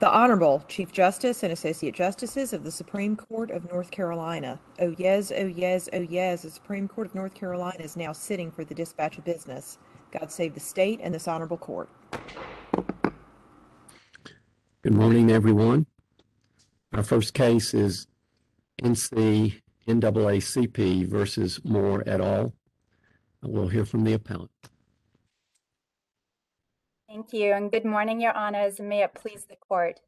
The Honorable Chief Justice and Associate Justices of the Supreme Court of North Carolina. Oh yes, oh yes, oh yes, the Supreme Court of North Carolina is now sitting for the dispatch of business. God save the state and this honorable court. Good morning, everyone. Our first case is NAACP versus Moore et al. We'll hear from the appellant. Thank you, and good morning, Your Honors, and may it please the court.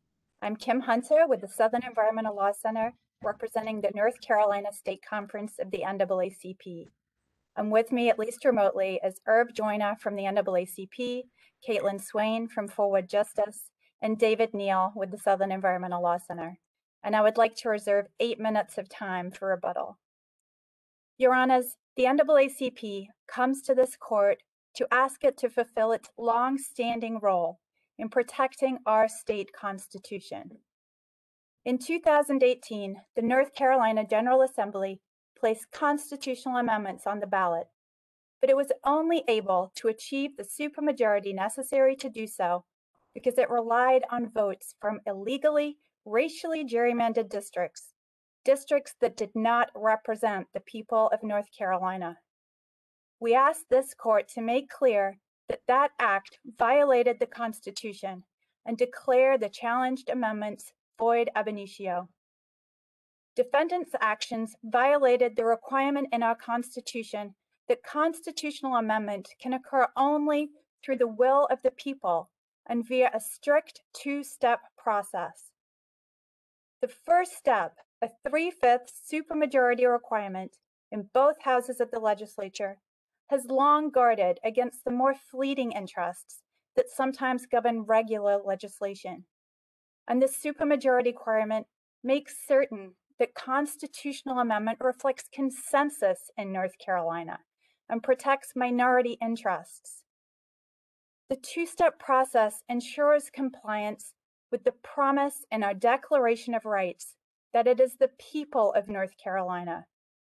I'm Kim Hunter with the Southern Environmental Law Center, representing the North Carolina State Conference of the NAACP. And with me, at least remotely, is Irv Joyner from the NAACP, Caitlin Swain from Forward Justice, and David Neal with the Southern Environmental Law Center. And I would like to reserve 8 minutes of time for rebuttal. Your Honors, the NAACP comes to this court to ask it to fulfill its long-standing role in protecting our state constitution. In 2018, the North Carolina General Assembly placed constitutional amendments on the ballot, but it was only able to achieve the supermajority necessary to do so because it relied on votes from illegally, racially gerrymandered districts that did not represent the people of North Carolina. We asked this court to make clear that that act violated the Constitution and declare the challenged amendments void ab initio. Defendants' actions violated the requirement in our Constitution that constitutional amendment can occur only through the will of the people and via a strict two-step process. The first step, a 3/5 supermajority requirement in both houses of the legislature, has long guarded against the more fleeting interests that sometimes govern regular legislation. And this supermajority requirement makes certain that constitutional amendment reflects consensus in North Carolina and protects minority interests. The two-step process ensures compliance with the promise in our Declaration of Rights that it is the people of North Carolina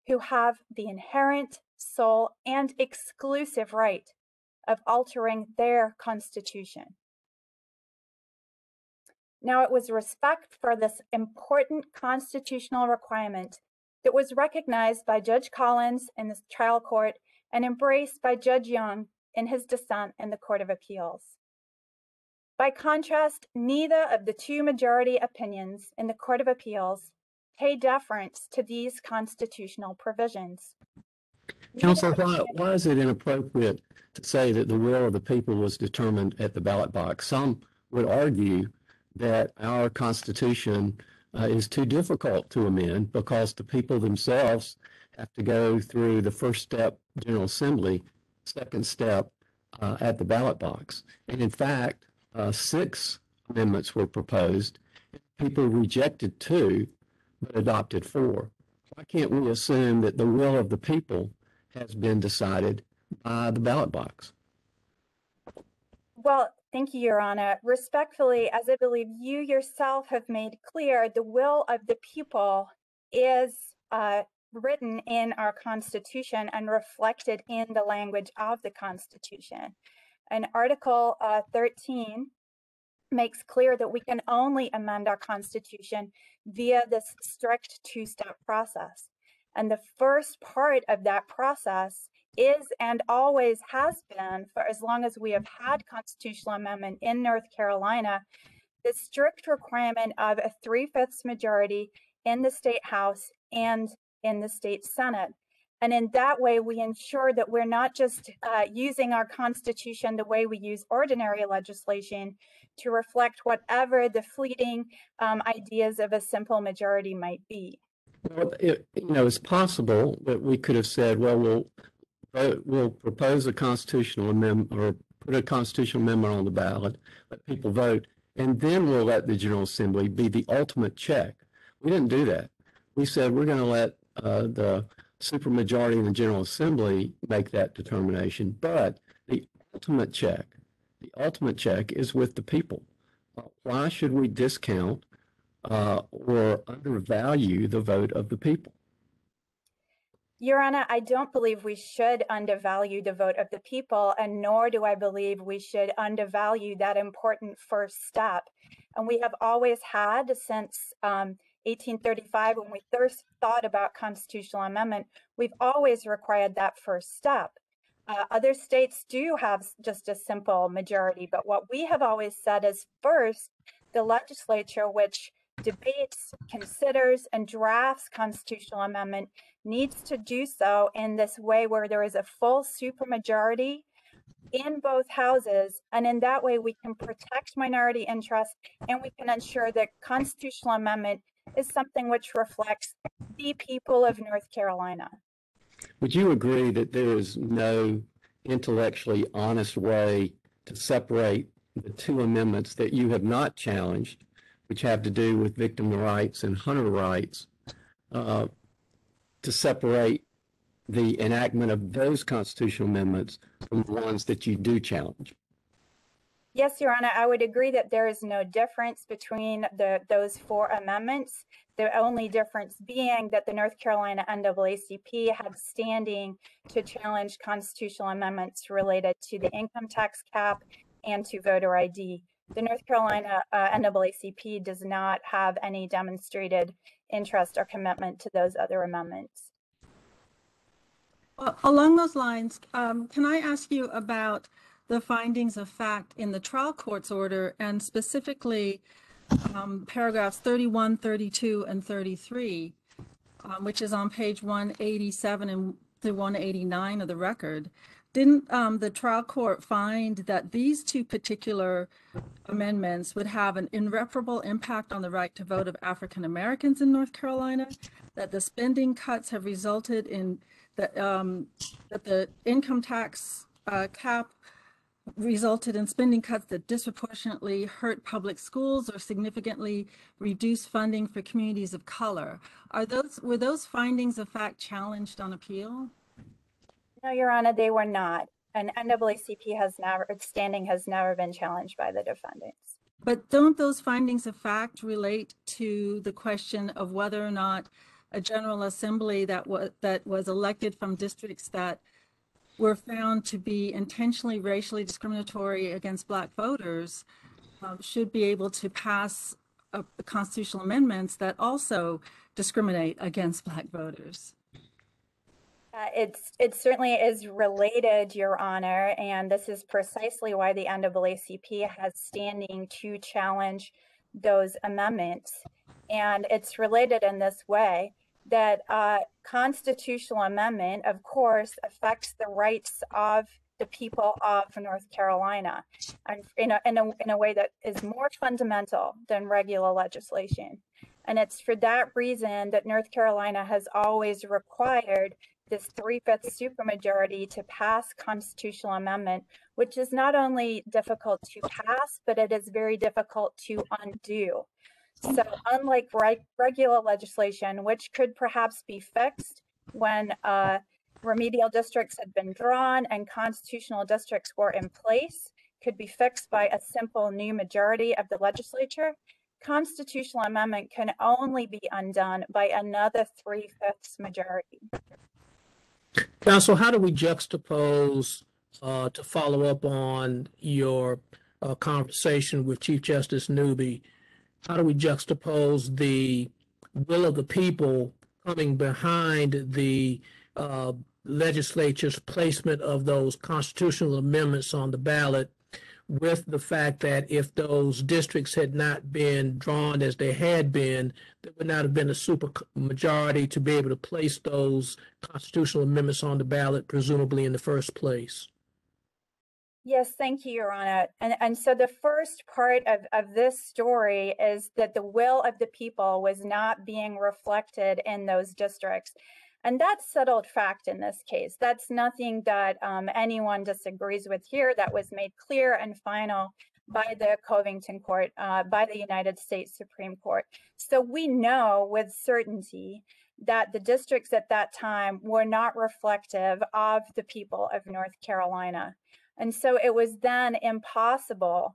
who have the inherent, sole, and exclusive right of altering their constitution. Now, it was respect for this important constitutional requirement that was recognized by Judge Collins in the trial court and embraced by Judge Young in his dissent in the Court of Appeals. By contrast, neither of the two majority opinions in the Court of Appeals pay deference to these constitutional provisions. Counsel, why is it inappropriate to say that the will of the people was determined at the ballot box? Some would argue that our Constitution is too difficult to amend because the people themselves have to go through the first step, General Assembly, second step at the ballot box. And in fact, 6 amendments were proposed. People rejected 2, but adopted 4. Why can't we assume that the will of the people has been decided by the ballot box? Well, thank you, Your Honor. Respectfully, as I believe you yourself have made clear, the will of the people is written in our Constitution and reflected in the language of the Constitution. And Article 13 makes clear that we can only amend our Constitution via this strict two-step process. And the first part of that process is and always has been, for as long as we have had constitutional amendment in North Carolina, the strict requirement of a 3/5 majority in the state house and in the state senate. And in that way, we ensure that we're not just using our Constitution the way we use ordinary legislation to reflect whatever the fleeting ideas of a simple majority might be. Well, it's possible that we could have said, well, we'll propose a constitutional amendment or put a constitutional amendment on the ballot, let people vote, and then we'll let the General Assembly be the ultimate check. We didn't do that. We said we're going to let the supermajority in the General Assembly make that determination, but the ultimate check is with the people. Why should we discount or undervalue the vote of the people? Your Honor, I don't believe we should undervalue the vote of the people, and nor do I believe we should undervalue that important first step And we have always had, since 1835, when we first thought about constitutional amendment, we've always required that first step. Other states do have just a simple majority, but what we have always said is first, the legislature, which debates, considers, and drafts constitutional amendment, needs to do so in this way where there is a full supermajority in both houses, and in that way we can protect minority interests and we can ensure that constitutional amendment is something which reflects the people of North Carolina. Would you agree that there is no intellectually honest way to separate the two amendments that you have not challenged, which have to do with victim rights and hunter rights, to separate the enactment of those constitutional amendments from the ones that you do challenge? Yes, Your Honor, I would agree that there is no difference between those four amendments. The only difference being that the North Carolina NAACP had standing to challenge constitutional amendments related to the income tax cap and to voter ID. The North Carolina NAACP does not have any demonstrated interest or commitment to those other amendments. Along those lines, can I ask you about the findings of fact in the trial court's order, and specifically paragraphs 31, 32, and 33, which is on page 187 and through 189 of the record. Didn't the trial court find that these two particular amendments would have an irreparable impact on the right to vote of African Americans in North Carolina, that the spending cuts have resulted in that the income tax cap resulted in spending cuts that disproportionately hurt public schools or significantly reduce funding for communities of color? Were those findings of fact challenged on appeal? No, Your Honor, they were not. And NAACP standing has never been challenged by the defendants. But don't those findings of fact relate to the question of whether or not a General Assembly that was elected from districts that were found to be intentionally racially discriminatory against Black voters should be able to pass constitutional amendments that also discriminate against Black voters? It certainly is related, Your Honor, and this is precisely why the NAACP has standing to challenge those amendments. And it's related in this way that constitutional amendment, of course, affects the rights of the people of North Carolina and in a way that is more fundamental than regular legislation. And it's for that reason that North Carolina has always required this 3/5 supermajority to pass constitutional amendment, which is not only difficult to pass, but it is very difficult to undo. So unlike regular legislation, which could perhaps be fixed when remedial districts had been drawn and constitutional districts were in place, could be fixed by a simple new majority of the legislature, constitutional amendment can only be undone by another 3/5 majority. Counsel, how do we juxtapose, to follow up on your conversation with Chief Justice Newby, how do we juxtapose the will of the people coming behind the legislature's placement of those constitutional amendments on the ballot with the fact that if those districts had not been drawn as they had been, there would not have been a super majority to be able to place those constitutional amendments on the ballot, presumably in the first place? Yes, thank you, Your Honor. And so the first part of this story is that the will of the people was not being reflected in those districts. And that's settled fact in this case. That's nothing that anyone disagrees with here. That was made clear and final by the Covington Court, by the United States Supreme Court. So we know with certainty that the districts at that time were not reflective of the people of North Carolina. And so it was then impossible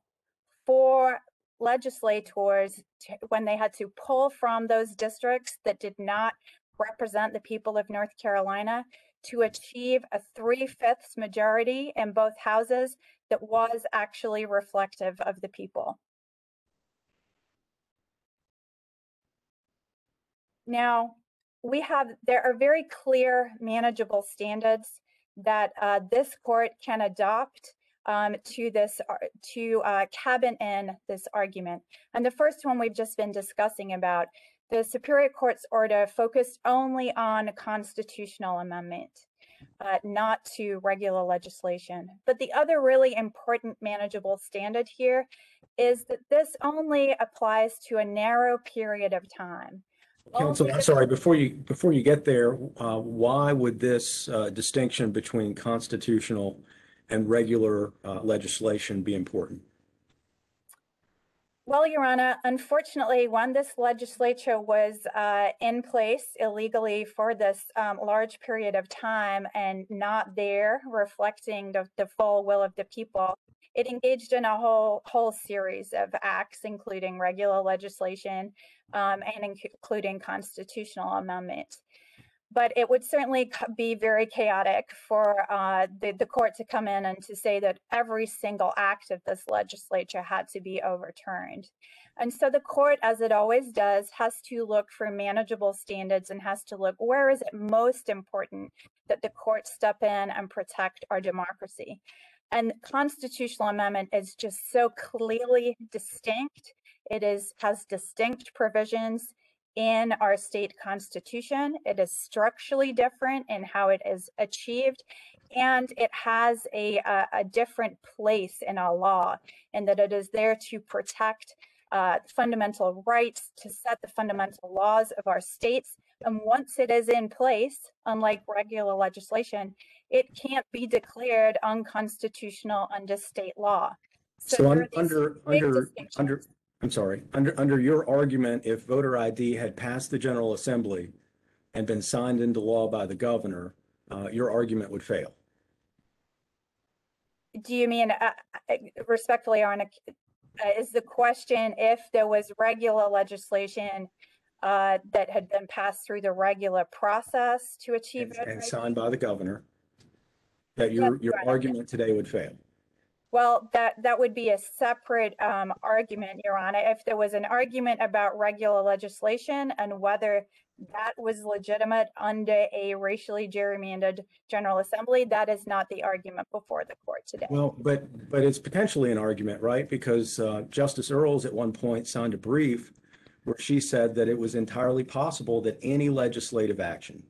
for legislators, when they had to pull from those districts that did not represent the people of North Carolina, to achieve a 3/5 majority in both houses that was actually reflective of the people. Now, there are very clear, manageable standards that this court can adopt to cabin in this argument. And the first one we've just been discussing about, the Superior Court's order focused only on constitutional amendment, not to regular legislation. But the other really important manageable standard here is that this only applies to a narrow period of time. Counsel, I'm sorry, before you get there, why would this distinction between constitutional and regular legislation be important? Well, Your Honor, unfortunately, when this legislature was in place illegally for this large period of time and not there reflecting the full will of the people, it engaged in a whole series of acts, including regular legislation and including constitutional amendment. But it would certainly be very chaotic for the court to come in and to say that every single act of this legislature had to be overturned. And so the court, as it always does, has to look for manageable standards and has to look where is it most important that the court step in and protect our democracy. And constitutional amendment is just so clearly distinct. It has distinct provisions in our state constitution. It is structurally different in how it is achieved, and it has a different place in our law, in that it is there to protect fundamental rights, to set the fundamental laws of our states. And once it is in place, unlike regular legislation, it can't be declared unconstitutional under state law. So under your argument, if voter ID had passed the General Assembly and been signed into law by the governor, your argument would fail. Do you mean, respectfully, Your Honor, is the question if there was regular legislation that had been passed through the regular process to achieve and signed by the governor, that your argument today would fail? Well, that would be a separate argument, Your Honor. If there was an argument about regular legislation and whether that was legitimate under a racially gerrymandered General Assembly, that is not the argument before the court today. Well, but it's potentially an argument, right? Because Justice Earls at one point signed a brief where she said that it was entirely possible that any legislative action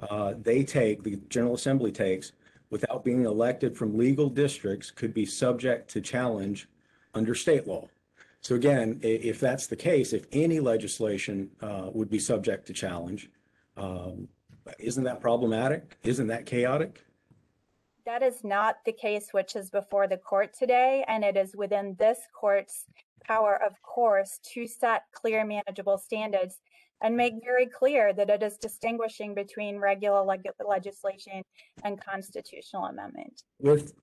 the General Assembly takes without being elected from legal districts could be subject to challenge under state law. So again, if that's the case, if any legislation would be subject to challenge, isn't that problematic? Isn't that chaotic? That is not the case which is before the court today, and it is within this court's power, of course, to set clear, manageable standards and make very clear that it is distinguishing between regular legislation and constitutional amendment.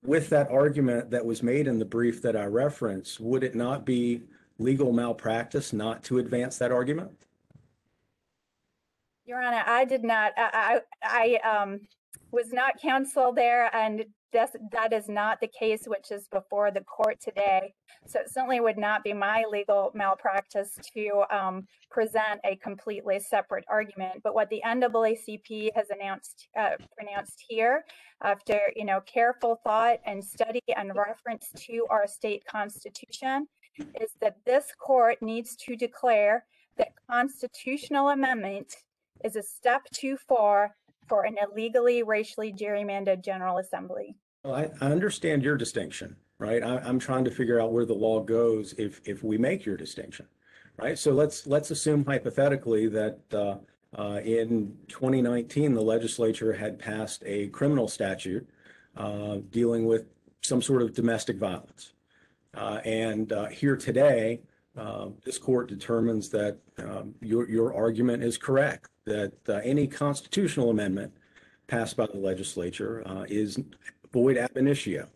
With that argument that was made in the brief that I referenced, would it not be legal malpractice not to advance that argument? Your Honor, I did not. I was not counsel there, and that is not the case which is before the court today. So it certainly would not be my legal malpractice to present a completely separate argument. But what the NAACP has pronounced here, after careful thought and study and reference to our state constitution, is that this court needs to declare that constitutional amendment is a step too far for an illegally racially gerrymandered General Assembly. Well, I understand your distinction, right? I'm trying to figure out where the law goes if we make your distinction, right? So let's assume hypothetically that in 2019, the legislature had passed a criminal statute dealing with some sort of domestic violence. And here today, this court determines that your argument is correct, that any constitutional amendment passed by the legislature is void ab initio.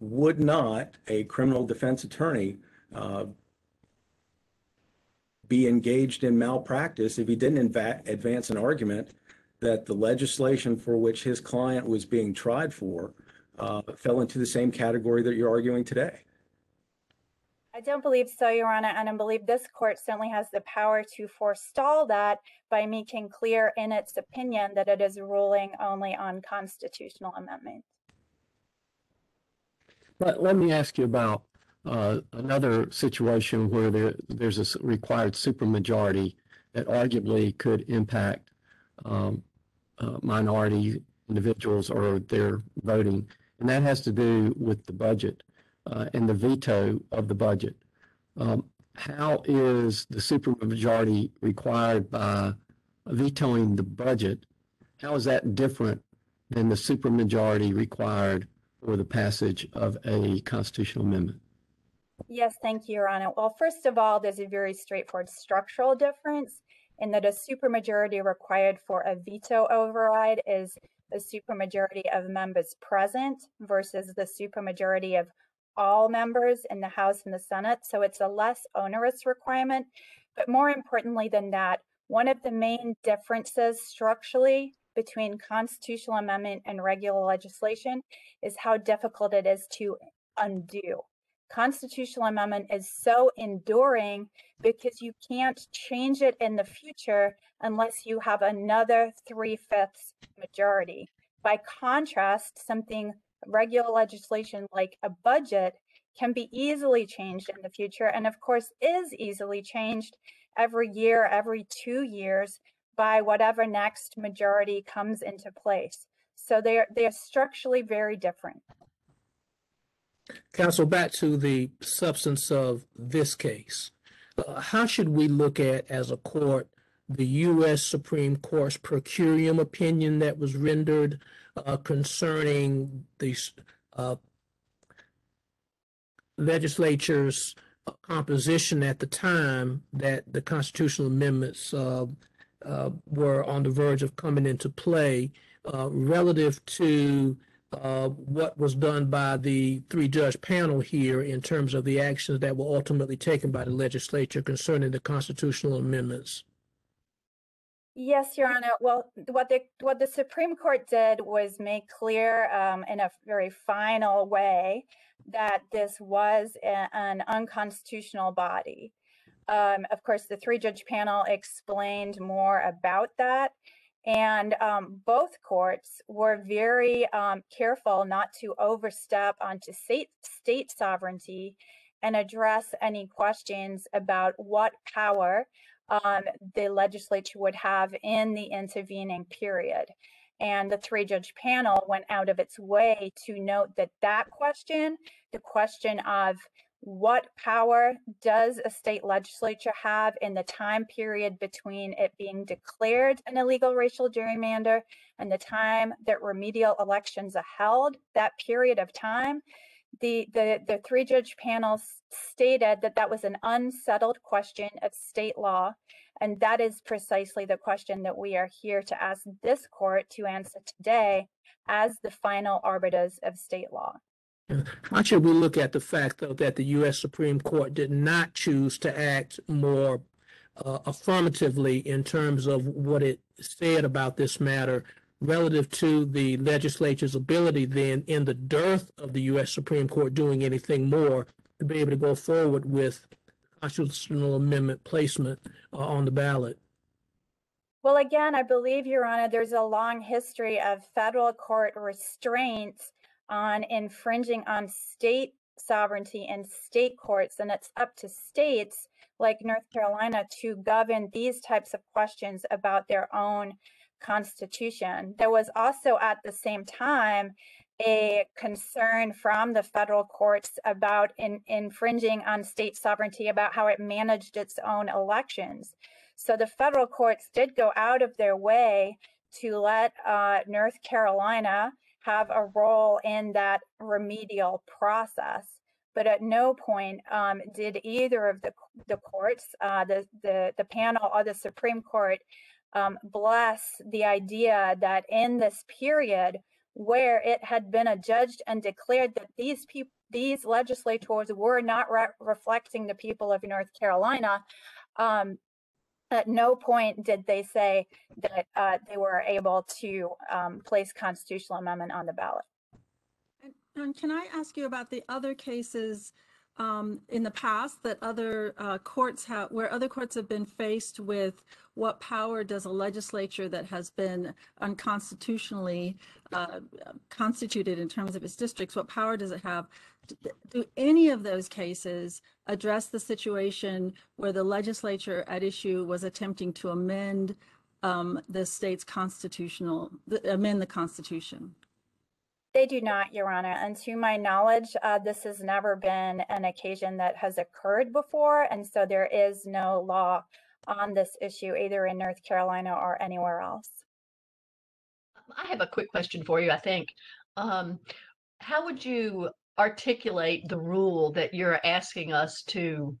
Would not a criminal defense attorney be engaged in malpractice if he didn't advance an argument that the legislation for which his client was being tried for fell into the same category that you're arguing today? I I don't believe so, Your Honor, and I believe this court certainly has the power to forestall that by making clear in its opinion that it is ruling only on constitutional amendments. But let me ask you about another situation where there's a required supermajority that arguably could impact minority individuals or their voting, and that has to do with the budget and the veto of the budget. How is the supermajority required by vetoing the budget? How is that different than the supermajority required for the passage of a constitutional amendment? Yes, thank you, Your Honor. Well, first of all, there's a very straightforward structural difference in that a supermajority required for a veto override is the supermajority of members present versus the supermajority of all members in the House and the Senate. So it's a less onerous requirement. But more importantly than that, one of the main differences structurally between constitutional amendment and regular legislation is how difficult it is to undo. Constitutional amendment is so enduring because you can't change it in the future unless you have another 3/5 majority. By contrast, something regular legislation like a budget can be easily changed in the future, and of course is easily changed every year, every 2 years, by whatever next majority comes into place. So they are structurally very different. Counsel, back to the substance of this case. How should we look at, as a court, the U.S. Supreme Court's per curiam opinion that was rendered concerning the legislature's composition at the time that the constitutional amendments were on the verge of coming into play, relative to what was done by the three-judge panel here in terms of the actions that were ultimately taken by the legislature concerning the constitutional amendments? Yes, Your Honor. Well, what the Supreme Court did was make clear in a very final way that this was an unconstitutional body. Of course, the three-judge panel explained more about that. And both courts were very careful not to overstep onto state sovereignty and address any questions about what power the legislature would have in the intervening period. And the three-judge panel went out of its way to note that that question, the question of what power does a state legislature have in the time period between it being declared an illegal racial gerrymander and the time that remedial elections are held, that period of time, the three-judge panel stated that that was an unsettled question of state law, and that is precisely the question that we are here to ask this court to answer today as the final arbiters of state law. How should we look at the fact, though, that the U.S. Supreme Court did not choose to act more affirmatively in terms of what it said about this matter relative to the legislature's ability then, in the dearth of the U.S. Supreme Court doing anything more, to be able to go forward with constitutional amendment placement on the ballot? Well, again, I believe, Your Honor, there's a long history of federal court restraints on infringing on state sovereignty in state courts, and it's up to states like North Carolina to govern these types of questions about their own constitution. There was also at the same time a concern from the federal courts about infringing on state sovereignty about how it managed its own elections. So the federal courts did go out of their way to let North Carolina have a role in that remedial process, but at no point did either of the courts, the panel or the Supreme Court, bless the idea that in this period where it had been adjudged and declared that these legislators were not reflecting the people of North Carolina, at no point did they say that they were able to place constitutional amendment on the ballot. And can I ask you about the other cases in the past that other courts have, where other courts have been faced with what power does a legislature that has been unconstitutionally constituted in terms of its districts, what power does it have? Do any of those cases address the situation where the legislature at issue was attempting to amend the state's constitutional, amend the Constitution? They do not, Your Honor, and to my knowledge, this has never been an occasion that has occurred before, and so there is no law on this issue either in North Carolina or anywhere else. I have a quick question for you, I think. How would you articulate the rule that you're asking us to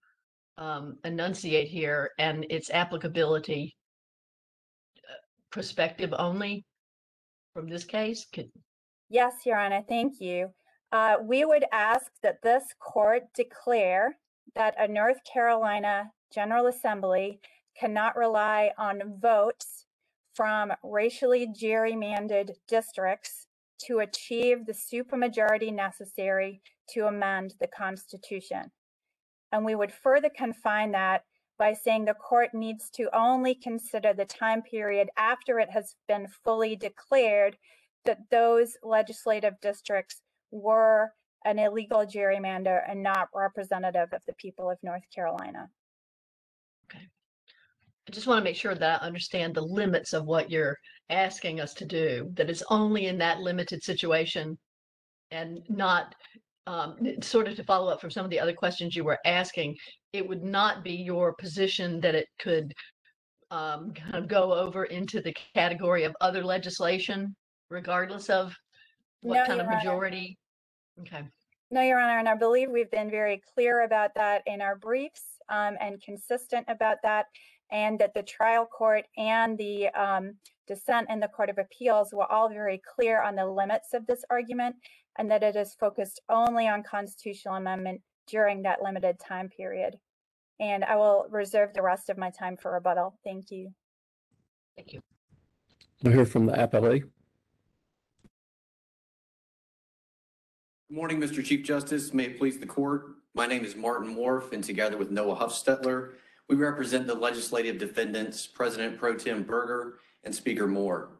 enunciate here and its applicability prospective only from this case? Yes, Your Honor, thank you. We would ask that this court declare that a North Carolina General Assembly cannot rely on votes from racially gerrymandered districts to achieve the supermajority necessary to amend the Constitution. And we would further confine that by saying the court needs to only consider the time period after it has been fully declared that those legislative districts were an illegal gerrymander and not representative of the people of North Carolina. Okay. I just want to make sure that I understand the limits of what you're asking us to do, that it's only in that limited situation and not sort of to follow up from some of the other questions you were asking, it would not be your position that it could kind of go over into the category of other legislation regardless of what kind of majority? Okay. No, Your Honor, and I believe we've been very clear about that in our briefs and consistent about that, and that the trial court and the dissent in the Court of Appeals were all very clear on the limits of this argument and that it is focused only on constitutional amendment during that limited time period. And I will reserve the rest of my time for rebuttal. Thank you. Thank you. We'll hear from the appellee. Good morning, Mr. Chief Justice. May it please the court. My name is Martin Morf, and together with Noah Huffstetler, we represent the legislative defendants, President Pro Tem Berger and Speaker Moore.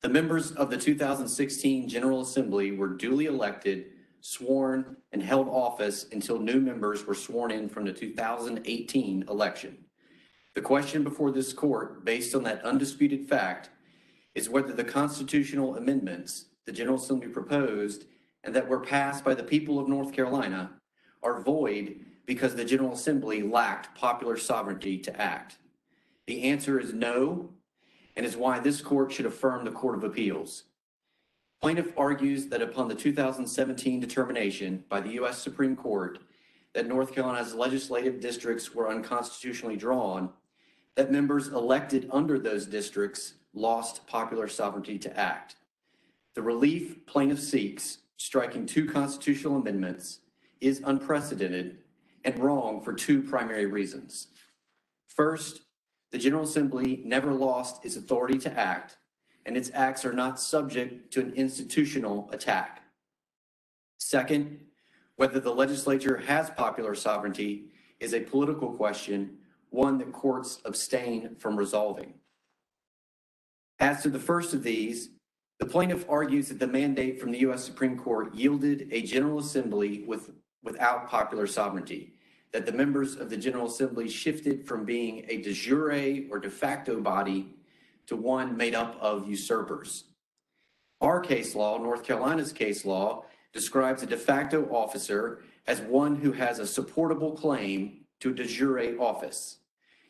The members of the 2016 General Assembly were duly elected, sworn, and held office until new members were sworn in from the 2018 election. The question before this court, based on that undisputed fact, is whether the constitutional amendments the General Assembly proposed and that were passed by the people of North Carolina are void because the General Assembly lacked popular sovereignty to act. The answer is no, and is why this court should affirm the Court of Appeals. Plaintiff argues that upon the 2017 determination by the U.S. Supreme Court that North Carolina's legislative districts were unconstitutionally drawn, that members elected under those districts lost popular sovereignty to act. The relief plaintiff seeks, striking two constitutional amendments, is unprecedented and wrong for two primary reasons. First, the General Assembly never lost its authority to act, and its acts are not subject to an institutional attack. Second, whether the legislature has popular sovereignty is a political question, one that courts abstain from resolving. As to the first of these, the plaintiff argues that the mandate from the U.S. Supreme Court yielded a General Assembly without popular sovereignty, that the members of the General Assembly shifted from being a de jure or de facto body to one made up of usurpers. Our case law, North Carolina's case law, describes a de facto officer as one who has a supportable claim to a de jure office.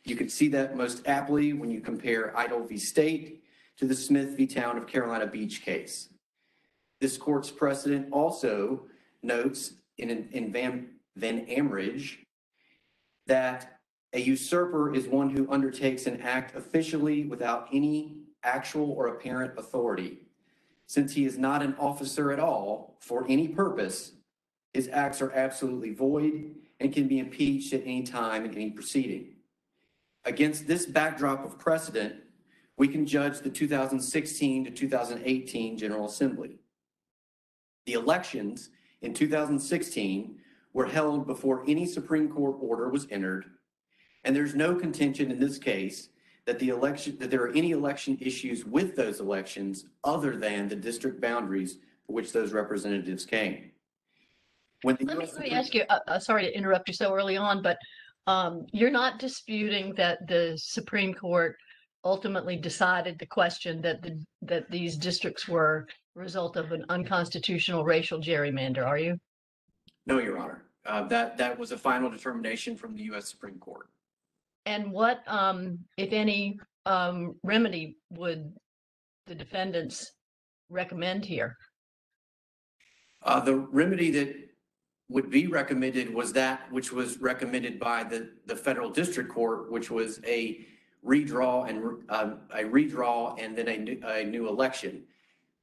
You can see that most aptly when you compare Idol v State to the Smith v. Town of Carolina Beach case. This court's precedent also notes in Van Amridge that a usurper is one who undertakes an act officially without any actual or apparent authority. Since he is not an officer at all for any purpose, his acts are absolutely void and can be impeached at any time in any proceeding. Against this backdrop of precedent, we can judge the 2016 to 2018 General Assembly. The elections in 2016 were held before any Supreme Court order was entered, and there's no contention in this case that there are any election issues with those elections other than the district boundaries for which those representatives came. Let me ask you, sorry to interrupt you so early on, but you're not disputing that the Supreme Court ultimately decided the question that these districts were a result of an unconstitutional racial gerrymander, are you? No, Your Honor. That was a final determination from the U.S. Supreme Court. And what, if any, remedy would the defendants recommend here? The remedy that would be recommended was that which was recommended by the federal district court, which was a redraw and then a new election.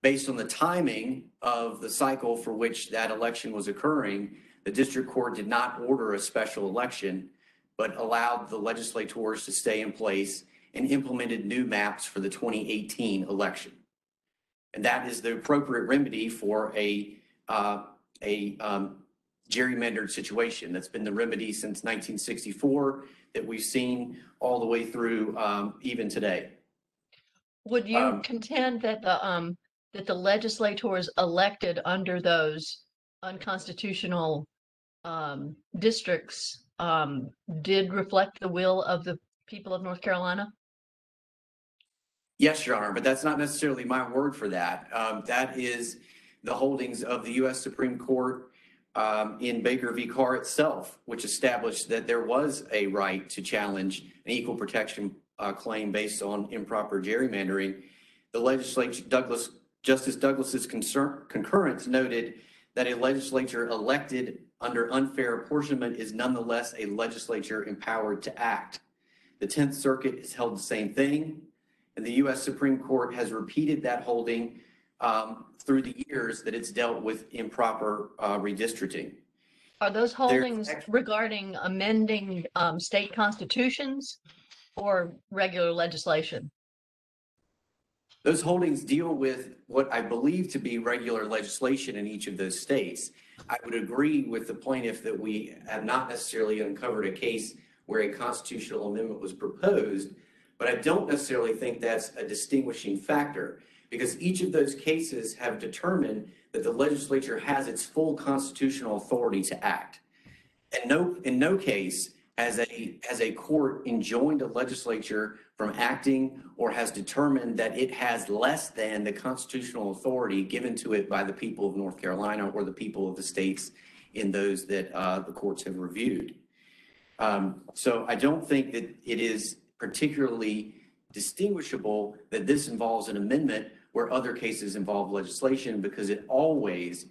Based on the timing of the cycle for which that election was occurring, the district court did not order a special election, but allowed the legislators to stay in place and implemented new maps for the 2018 election. And that is the appropriate remedy for a gerrymandered situation. That's been the remedy since 1964 that we've seen all the way through even today. Would you contend that the legislators elected under those unconstitutional districts did reflect the will of the people of North Carolina? Yes, Your Honor, but that's not necessarily my word for that. That is the holdings of the U.S. Supreme Court in Baker v. Carr itself, which established that there was a right to challenge an equal protection claim based on improper gerrymandering. The legislature, Justice Douglas's concurrence noted that a legislature elected under unfair apportionment is nonetheless a legislature empowered to act. The 10th Circuit has held the same thing, and the U.S. Supreme Court has repeated that holding through the years that it's dealt with improper redistricting. Are those holdings regarding amending state constitutions or regular legislation? Those holdings deal with what I believe to be regular legislation in each of those states. I would agree with the plaintiff that we have not necessarily uncovered a case where a constitutional amendment was proposed, but I don't necessarily think that's a distinguishing factor, because each of those cases have determined that the legislature has its full constitutional authority to act. And in no case has a court enjoined a legislature from acting or has determined that it has less than the constitutional authority given to it by the people of North Carolina or the people of the states in those that the courts have reviewed. So I don't think that it is particularly distinguishable that this involves an amendment where other cases involve legislation, because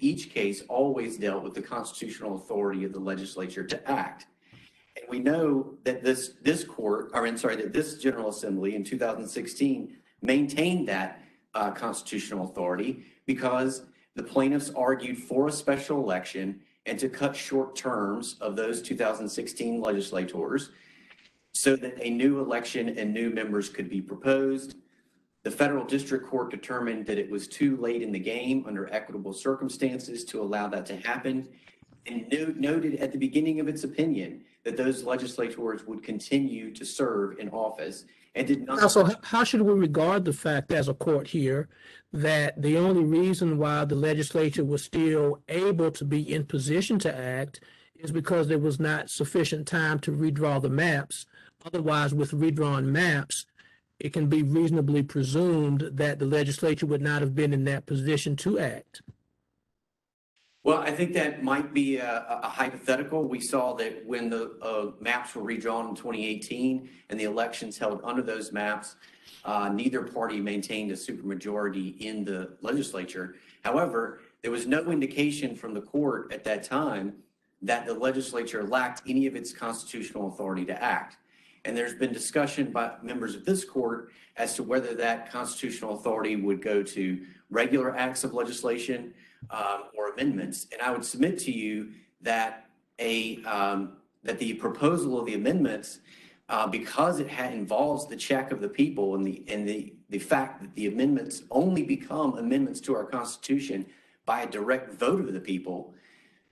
each case always dealt with the constitutional authority of the legislature to act. And we know that this General Assembly in 2016 maintained that constitutional authority because the plaintiffs argued for a special election and to cut short terms of those 2016 legislators so that a new election and new members could be proposed. The federal district court determined that it was too late in the game under equitable circumstances to allow that to happen, and noted at the beginning of its opinion that those legislators would continue to serve in office and did not. Also, how should we regard the fact as a court here that the only reason why the legislature was still able to be in position to act is because there was not sufficient time to redraw the maps? Otherwise, with redrawn maps, it can be reasonably presumed that the legislature would not have been in that position to act. Well, I think that might be a hypothetical. We saw that when the maps were redrawn in 2018 and the elections held under those maps, neither party maintained a supermajority in the legislature. However, there was no indication from the court at that time that the legislature lacked any of its constitutional authority to act. And there's been discussion by members of this court as to whether that constitutional authority would go to regular acts of legislation or amendments. And I would submit to you that the proposal of the amendments, because it involves the check of the people and the fact that the amendments only become amendments to our Constitution by a direct vote of the people,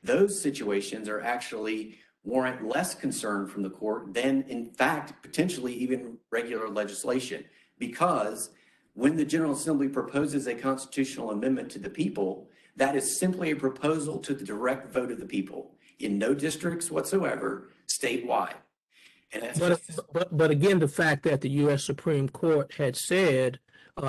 those situations are actually warrant less concern from the court than, in fact, potentially even regular legislation. Because when the General Assembly proposes a constitutional amendment to the people, that is simply a proposal to the direct vote of the people in no districts whatsoever, statewide. And that's but again, the fact that the U.S. Supreme Court had said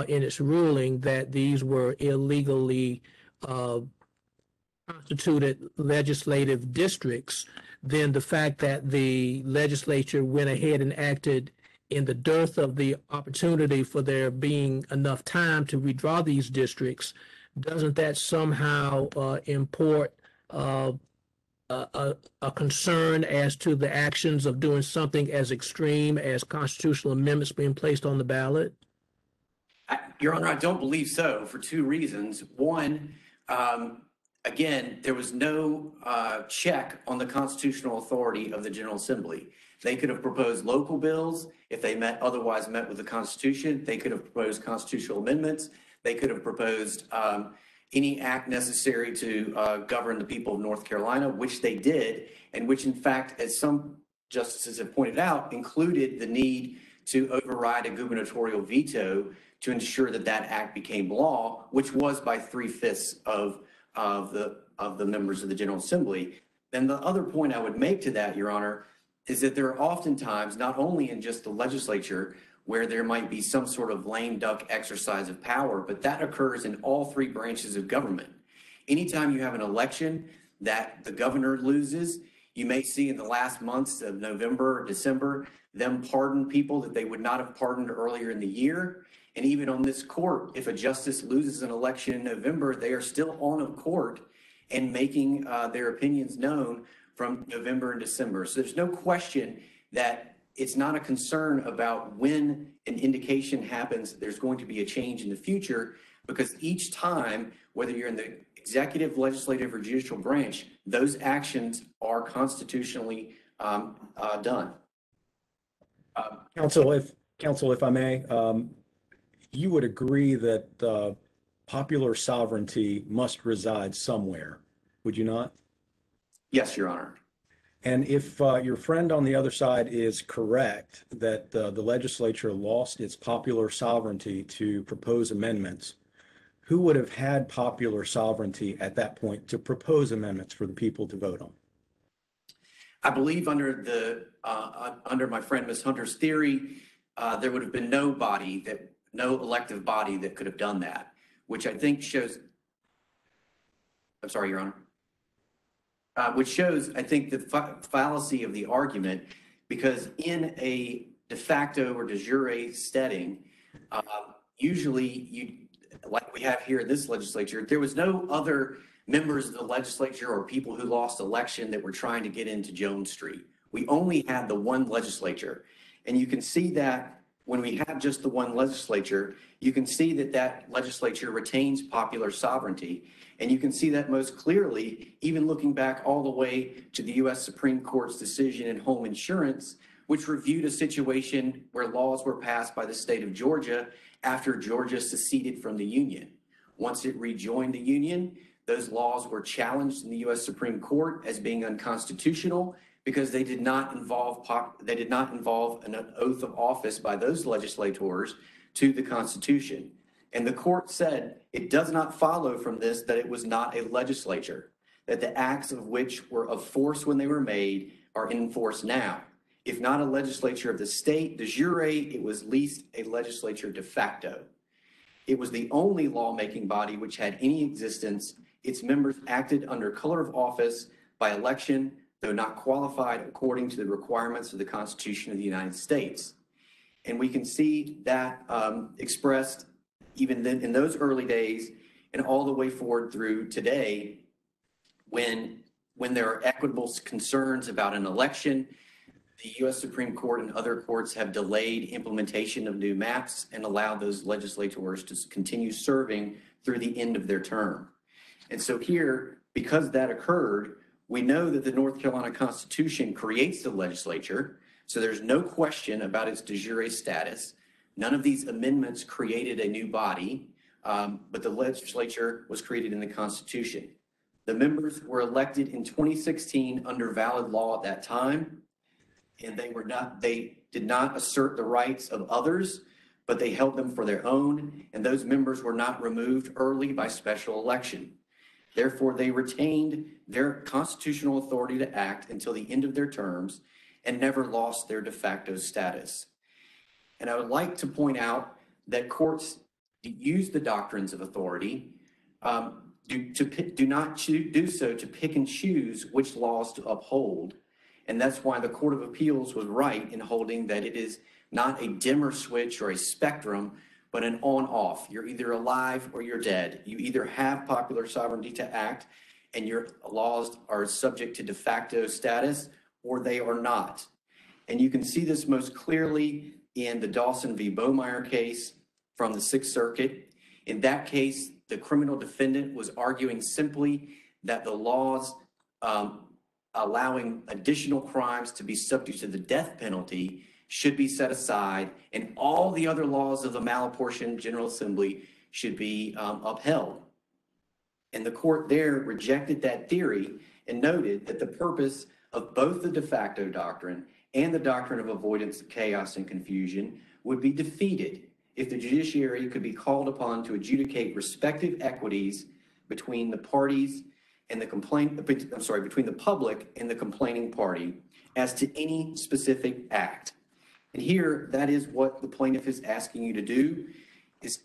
in its ruling that these were illegally constituted legislative districts, then the fact that the legislature went ahead and acted in the dearth of the opportunity for there being enough time to redraw these districts, doesn't that somehow import a concern as to the actions of doing something as extreme as constitutional amendments being placed on the ballot? Your Honor, I don't believe so, for two reasons. One, again, there was no check on the constitutional authority of the General Assembly. They could have proposed local bills if they otherwise met with the Constitution. They could have proposed constitutional amendments. They could have proposed any act necessary to govern the people of North Carolina, which they did, and which, in fact, as some justices have pointed out, included the need to override a gubernatorial veto to ensure that that act became law, which was by 3/5 of the members of the General Assembly. And the other point I would make to that, Your Honor, is that there are oftentimes, not only in just the legislature, where there might be some sort of lame duck exercise of power, but that occurs in all three branches of government. Anytime you have an election that the governor loses, you may see in the last months of November or December, them pardon people that they would not have pardoned earlier in the year. And even on this court, if a justice loses an election in November, they are still on a court and making their opinions known from November and December. So there's no question that it's not a concern about when an indication happens that there's going to be a change in the future, because each time, whether you're in the executive, legislative, or judicial branch, those actions are constitutionally done. Counsel, if I may, you would agree that popular sovereignty must reside somewhere, would you not? Yes, Your Honor. And if your friend on the other side is correct that the legislature lost its popular sovereignty to propose amendments, who would have had popular sovereignty at that point to propose amendments for the people to vote on? I believe under my friend Ms. Hunter's theory, there would have been no elective body that could have done that, which I think shows. I'm sorry, Your Honor. Which shows, I think, the fallacy of the argument, because in a de facto or de jure setting, usually, like we have here in this legislature, there was no other members of the legislature or people who lost election that were trying to get into Jones Street. We only had the one legislature. And you can see that when we have just the one legislature, you can see that that legislature retains popular sovereignty. And you can see that most clearly, even looking back all the way to the U.S. Supreme Court's decision in Home Insurance, which reviewed a situation where laws were passed by the state of Georgia after Georgia seceded from the Union. Once it rejoined the Union, those laws were challenged in the U.S. Supreme Court as being unconstitutional because they did not involve an oath of office by those legislators to the Constitution. And the court said it does not follow from this that it was not a legislature, that the acts of which were of force when they were made are in force now. If not a legislature of the state de jure, it was at least a legislature de facto. It was the only lawmaking body which had any existence. Its members acted under color of office by election, though not qualified according to the requirements of the Constitution of the United States. And we can see that expressed even then in those early days and all the way forward through today, when there are equitable concerns about an election, the U.S. Supreme Court and other courts have delayed implementation of new maps and allowed those legislators to continue serving through the end of their term. And so here, because that occurred, we know that the North Carolina Constitution creates the legislature, so there's no question about its de jure status. None of these amendments created a new body, but the legislature was created in the Constitution. The members were elected in 2016 under valid law at that time, and they did not assert the rights of others, but they held them for their own, and those members were not removed early by special election. Therefore, they retained their constitutional authority to act until the end of their terms and never lost their de facto status. And I would like to point out that courts use the doctrines of authority, do not do so to pick and choose which laws to uphold. And that's why the Court of Appeals was right in holding that it is not a dimmer switch or a spectrum, but an on-off. You're either alive or you're dead. You either have popular sovereignty to act and your laws are subject to de facto status, or they are not. And you can see this most clearly in the Dawson v. Bowmeyer case from the Sixth Circuit. In that case, the criminal defendant was arguing simply that the laws allowing additional crimes to be subject to the death penalty should be set aside, and all the other laws of the malapportioned General Assembly should be upheld. And the court there rejected that theory and noted that the purpose of both the de facto doctrine and the doctrine of avoidance of chaos and confusion would be defeated if the judiciary could be called upon to adjudicate respective equities between the parties and the between the public and the complaining party as to any specific act. And here, that is what the plaintiff is asking you to do, is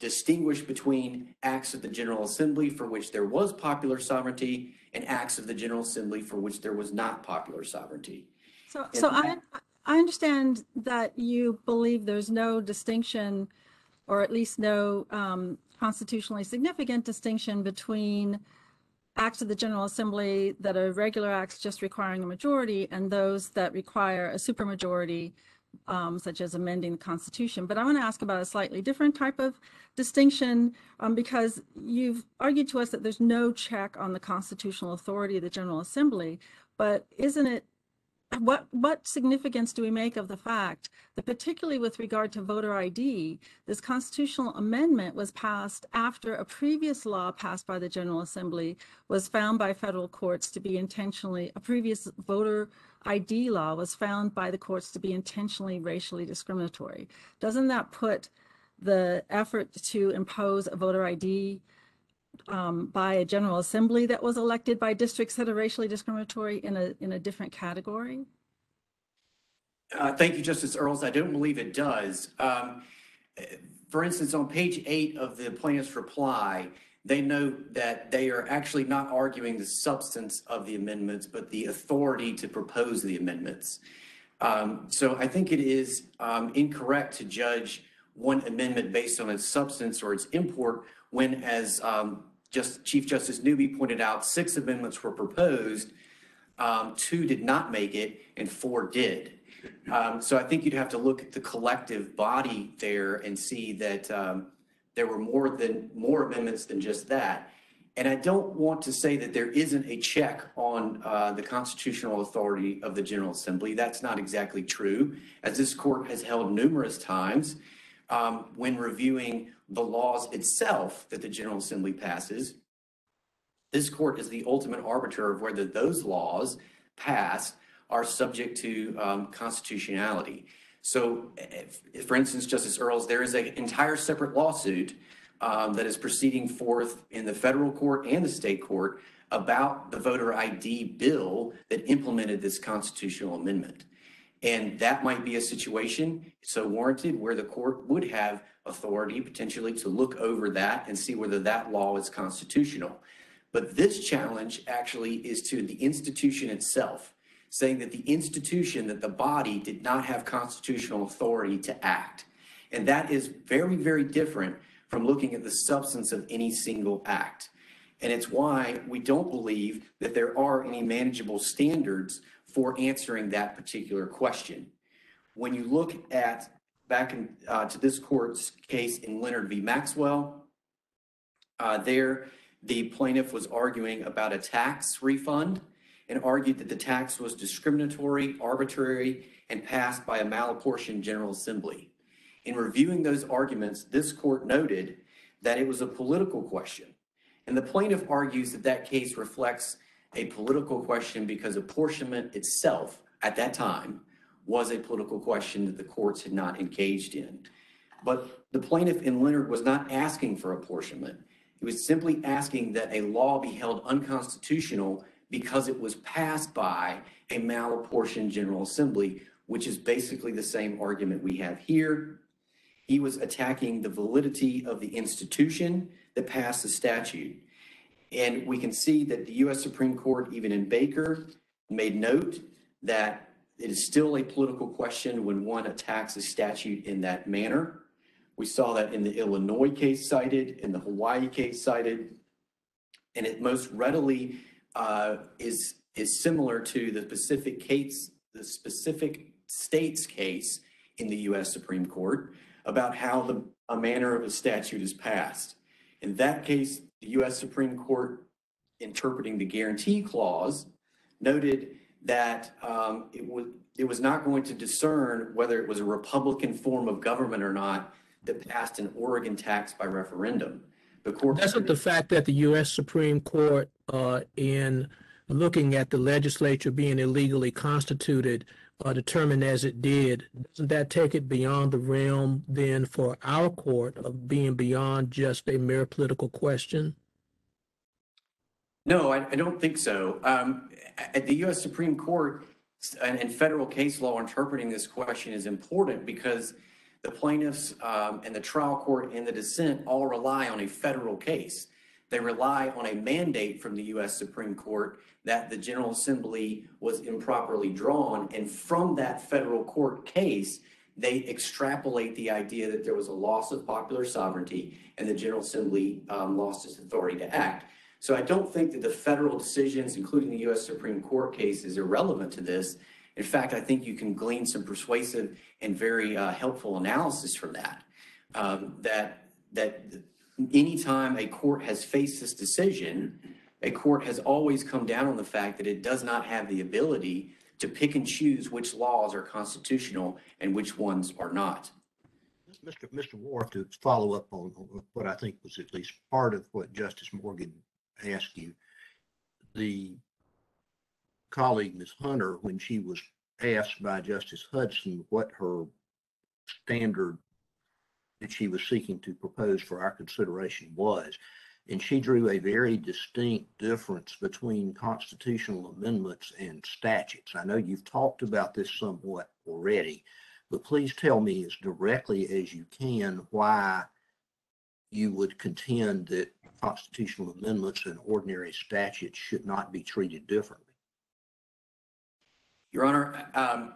distinguish between acts of the General Assembly for which there was popular sovereignty and acts of the General Assembly for which there was not popular sovereignty. So I understand that you believe there's no distinction, or at least no constitutionally significant distinction, between acts of the General Assembly that are regular acts just requiring a majority and those that require a supermajority, such as amending the Constitution. But I want to ask about a slightly different type of distinction, because you've argued to us that there's no check on the constitutional authority of the General Assembly. But isn't it, what significance do we make of the fact that, particularly with regard to voter ID, this constitutional amendment was passed after a previous law passed by the General Assembly was found by federal courts to be intentionally, a previous voter ID law was found by the courts to be intentionally racially discriminatory? Doesn't that put the effort to impose a voter ID by a General Assembly that was elected by districts that are racially discriminatory in a different category? Thank you, Justice Earls. I don't believe it does. For instance, on page 8 of the plaintiff's reply, they note that they are actually not arguing the substance of the amendments, but the authority to propose the amendments. So I think it is incorrect to judge one amendment based on its substance or its import, when, as Chief Justice Newby pointed out, 6 amendments were proposed, 2 did not make it, and 4 did. So I think you'd have to look at the collective body there and see that there were more amendments than just that. And I don't want to say that there isn't a check on the constitutional authority of the General Assembly. That's not exactly true, as this court has held numerous times when reviewing the laws itself that the General Assembly passes. This court is the ultimate arbiter of whether those laws passed are subject to constitutionality. So, if, for instance, Justice Earls, there is an entire separate lawsuit that is proceeding forth in the federal court and the state court about the voter ID bill that implemented this constitutional amendment. And that might be a situation so warranted where the court would have authority potentially to look over that and see whether that law is constitutional. But this challenge actually is to the institution itself, saying that the institution, that the body, did not have constitutional authority to act. And that is very, very different from looking at the substance of any single act. And it's why we don't believe that there are any manageable standards for answering that particular question. When you look at back to this court's case in Leonard v. Maxwell, there the plaintiff was arguing about a tax refund and argued that the tax was discriminatory, arbitrary, and passed by a malapportioned General Assembly. In reviewing those arguments, this court noted that it was a political question And the plaintiff argues that that case reflects a political question because apportionment itself at that time was a political question that the courts had not engaged in. But the plaintiff in Leonard was not asking for apportionment. He was simply asking that a law be held unconstitutional because it was passed by a malapportioned General Assembly, which is basically the same argument we have here. He was attacking the validity of the institution that passed the statute. And we can see that the U.S. Supreme Court, even in Baker, made note that it is still a political question when one attacks a statute in that manner. We saw that in the Illinois case cited, in the Hawaii case cited, and it most readily is similar to the specific case, the specific state's case in the U.S. Supreme Court about how a manner of a statute is passed. In that case, the U.S. Supreme Court, interpreting the guarantee clause, noted that it was not going to discern whether it was a Republican form of government or not that passed an Oregon tax by referendum. The court— Doesn't the fact that the U.S. Supreme Court, in looking at the legislature being illegally constituted, determined as it did, doesn't that take it beyond the realm then for our court of being beyond just a mere political question? No, I don't think so. At the U.S. Supreme Court and federal case law interpreting this question is important because the plaintiffs and the trial court and the dissent all rely on a federal case. They rely on a mandate from the U.S. Supreme Court that the General Assembly was improperly drawn. And from that federal court case, they extrapolate the idea that there was a loss of popular sovereignty and the General Assembly lost its authority to act. So I don't think that the federal decisions, including the U.S. Supreme Court case, is irrelevant to this. In fact, I think you can glean some persuasive and very helpful analysis from that. That anytime a court has faced this decision, a court has always come down on the fact that it does not have the ability to pick and choose which laws are constitutional and which ones are not. Mr. Morf, to follow up on what I think was at least part of what Justice Morgan ask you, the colleague, Ms. Hunter, when she was asked by Justice Hudson what her standard that she was seeking to propose for our consideration was, and she drew a very distinct difference between constitutional amendments and statutes. I know you've talked about this somewhat already, but please tell me as directly as you can why you would contend that constitutional amendments and ordinary statutes should not be treated differently. Your Honor,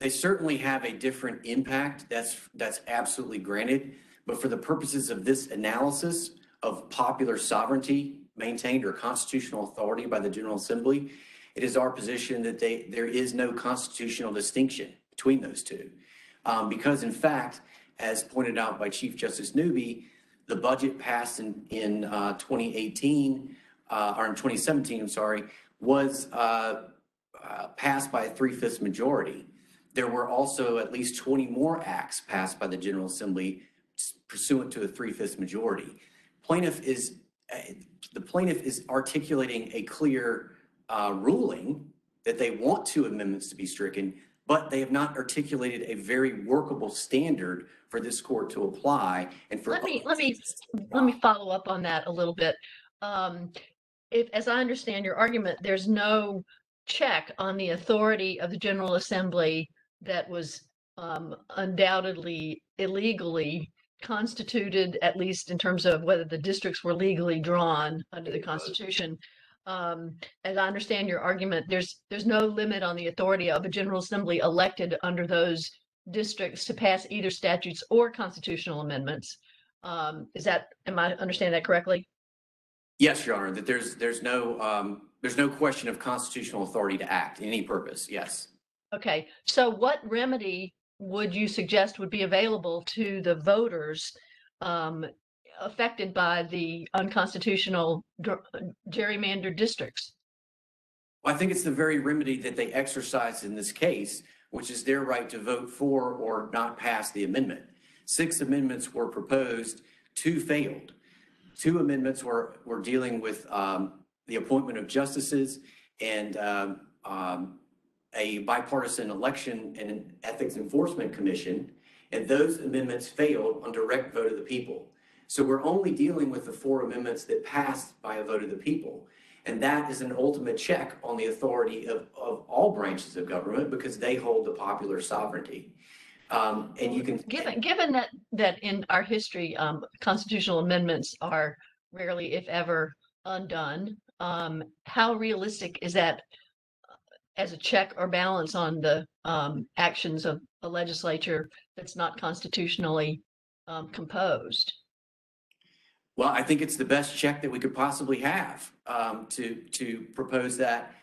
they certainly have a different impact. That's absolutely granted. But for the purposes of this analysis of popular sovereignty maintained or constitutional authority by the General Assembly, it is our position that there is no constitutional distinction between those two. Because in fact, as pointed out by Chief Justice Newby, the budget passed in 2018, or in 2017, I'm sorry, was passed by a 3/5 majority. There were also at least 20 more acts passed by the General Assembly pursuant to a 3/5 majority. The plaintiff is articulating a clear ruling that they want two amendments to be stricken, but they have not articulated a very workable standard for this court to apply. And for let me follow up on that a little bit. If, as I understand your argument, there's no check on the authority of the General Assembly that was undoubtedly illegally constituted, at least in terms of whether the districts were legally drawn under the Constitution. As I understand your argument, there's no limit on the authority of a General Assembly elected under those districts to pass either statutes or constitutional amendments. Am I understanding that correctly? Yes, Your Honor, that there's no question of constitutional authority to act in any purpose. Yes. Okay. So what remedy would you suggest would be available to the voters affected by the unconstitutional gerrymandered districts? Well, I think it's the very remedy that they exercised in this case, which is their right to vote for or not pass the amendment. 6 amendments were proposed, 2 failed. Two amendments were dealing with the appointment of justices and a bipartisan election and an ethics enforcement commission, and those amendments failed on direct vote of the people. So we're only dealing with the four amendments that passed by a vote of the people. And that is an ultimate check on the authority of all branches of government, because they hold the popular sovereignty. And you can given that in our history, constitutional amendments are rarely, if ever, undone. How realistic is that as a check or balance on the actions of a legislature that's not constitutionally composed? Well, I think it's the best check that we could possibly have to propose that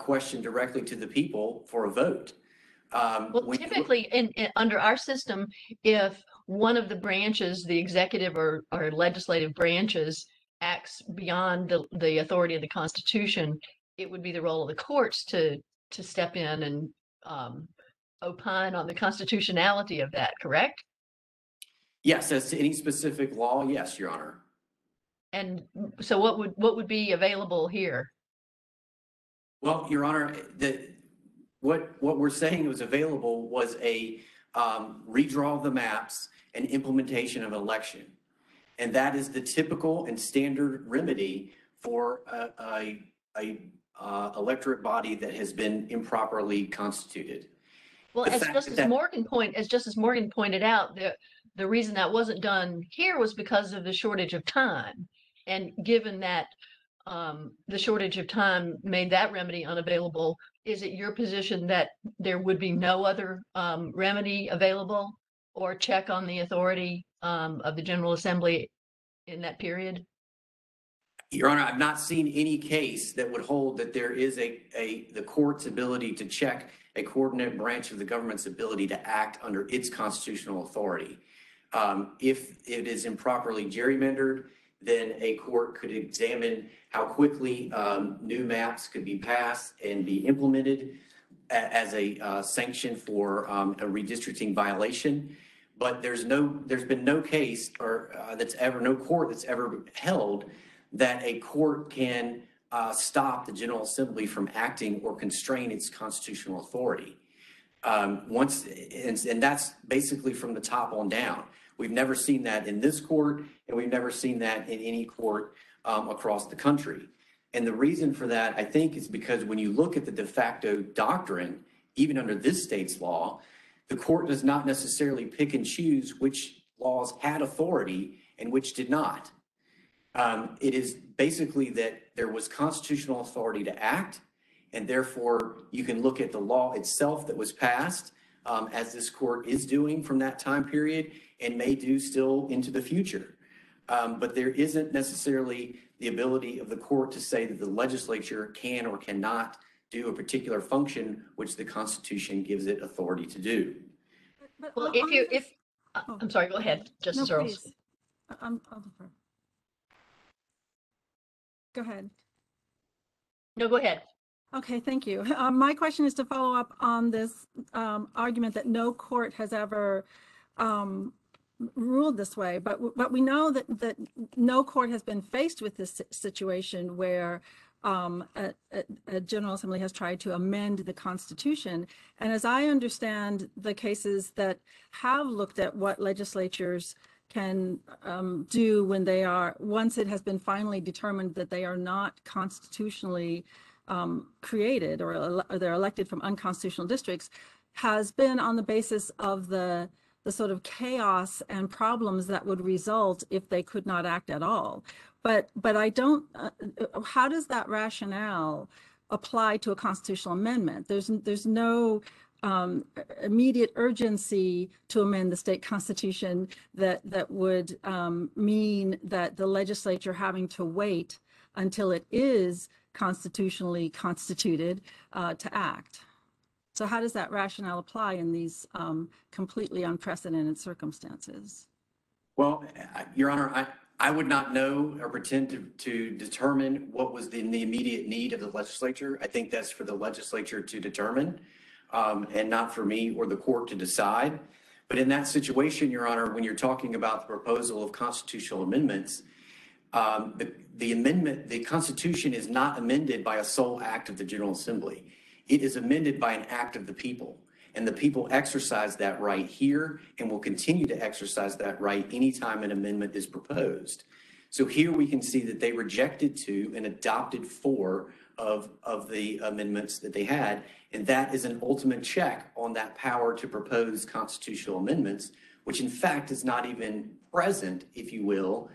question directly to the people for a vote. Well, typically under our system, if one of the branches, the executive or legislative branches, acts beyond the authority of the Constitution, it would be the role of the courts to step in and opine on the constitutionality of that, correct? Yes, as to any specific law, yes, Your Honor. And so what would be available here? Well, Your Honor, what we're saying was available was a redraw of the maps and implementation of election. And that is the typical and standard remedy for a electorate body that has been improperly constituted. Well, as Justice Morgan pointed out, the reason that wasn't done here was because of the shortage of time. And given that the shortage of time made that remedy unavailable, is it your position that there would be no other remedy available or check on the authority of the General Assembly in that period? Your Honor, I've not seen any case that would hold that there is the court's ability to check a coordinate branch of the government's ability to act under its constitutional authority. If it is improperly gerrymandered, then a court could examine how quickly new maps could be passed and be implemented as a sanction for a redistricting violation. But no court that's ever held that a court can stop the General Assembly from acting or constrain its constitutional authority. And that's basically from the top on down. We've never seen that in this court, and we've never seen that in any court across the country. And the reason for that, I think, is because when you look at the de facto doctrine, even under this state's law, the court does not necessarily pick and choose which laws had authority and which did not. It is basically that there was constitutional authority to act, and therefore you can look at the law itself that was passed, as this court is doing from that time period and may do still into the future. But there isn't necessarily the ability of the court to say that the legislature can or cannot do a particular function which the Constitution gives it authority to do. Well, I'm sorry, go ahead, Justice Earls. I'll defer. Go ahead. No, go ahead. Okay, thank you. My question is to follow up on this argument that no court has ever ruled this way, but we know that no court has been faced with this situation where a General Assembly has tried to amend the Constitution. And as I understand the cases that have looked at what legislatures can do when they are, once it has been finally determined that they are not constitutionally created or they're elected from unconstitutional districts, has been on the basis of the sort of chaos and problems that would result if they could not act at all. But I don't, how does that rationale apply to a constitutional amendment? There's no immediate urgency to amend the state constitution that would mean that the legislature having to wait until it is constitutionally constituted to act. So how does that rationale apply in these completely unprecedented circumstances? Well, Your Honor, I would not know or pretend to determine what was the immediate need of the legislature. I think that's for the legislature to determine. And not for me or the court to decide. But in that situation, Your Honor, when you're talking about the proposal of constitutional amendments, The Constitution is not amended by a sole act of the General Assembly. It is amended by an act of the people, and the people exercise that right here and will continue to exercise that right anytime an amendment is proposed. So here we can see that they rejected two and adopted four of the amendments that they had, and that is an ultimate check on that power to propose constitutional amendments, which in fact is not even present, if you will,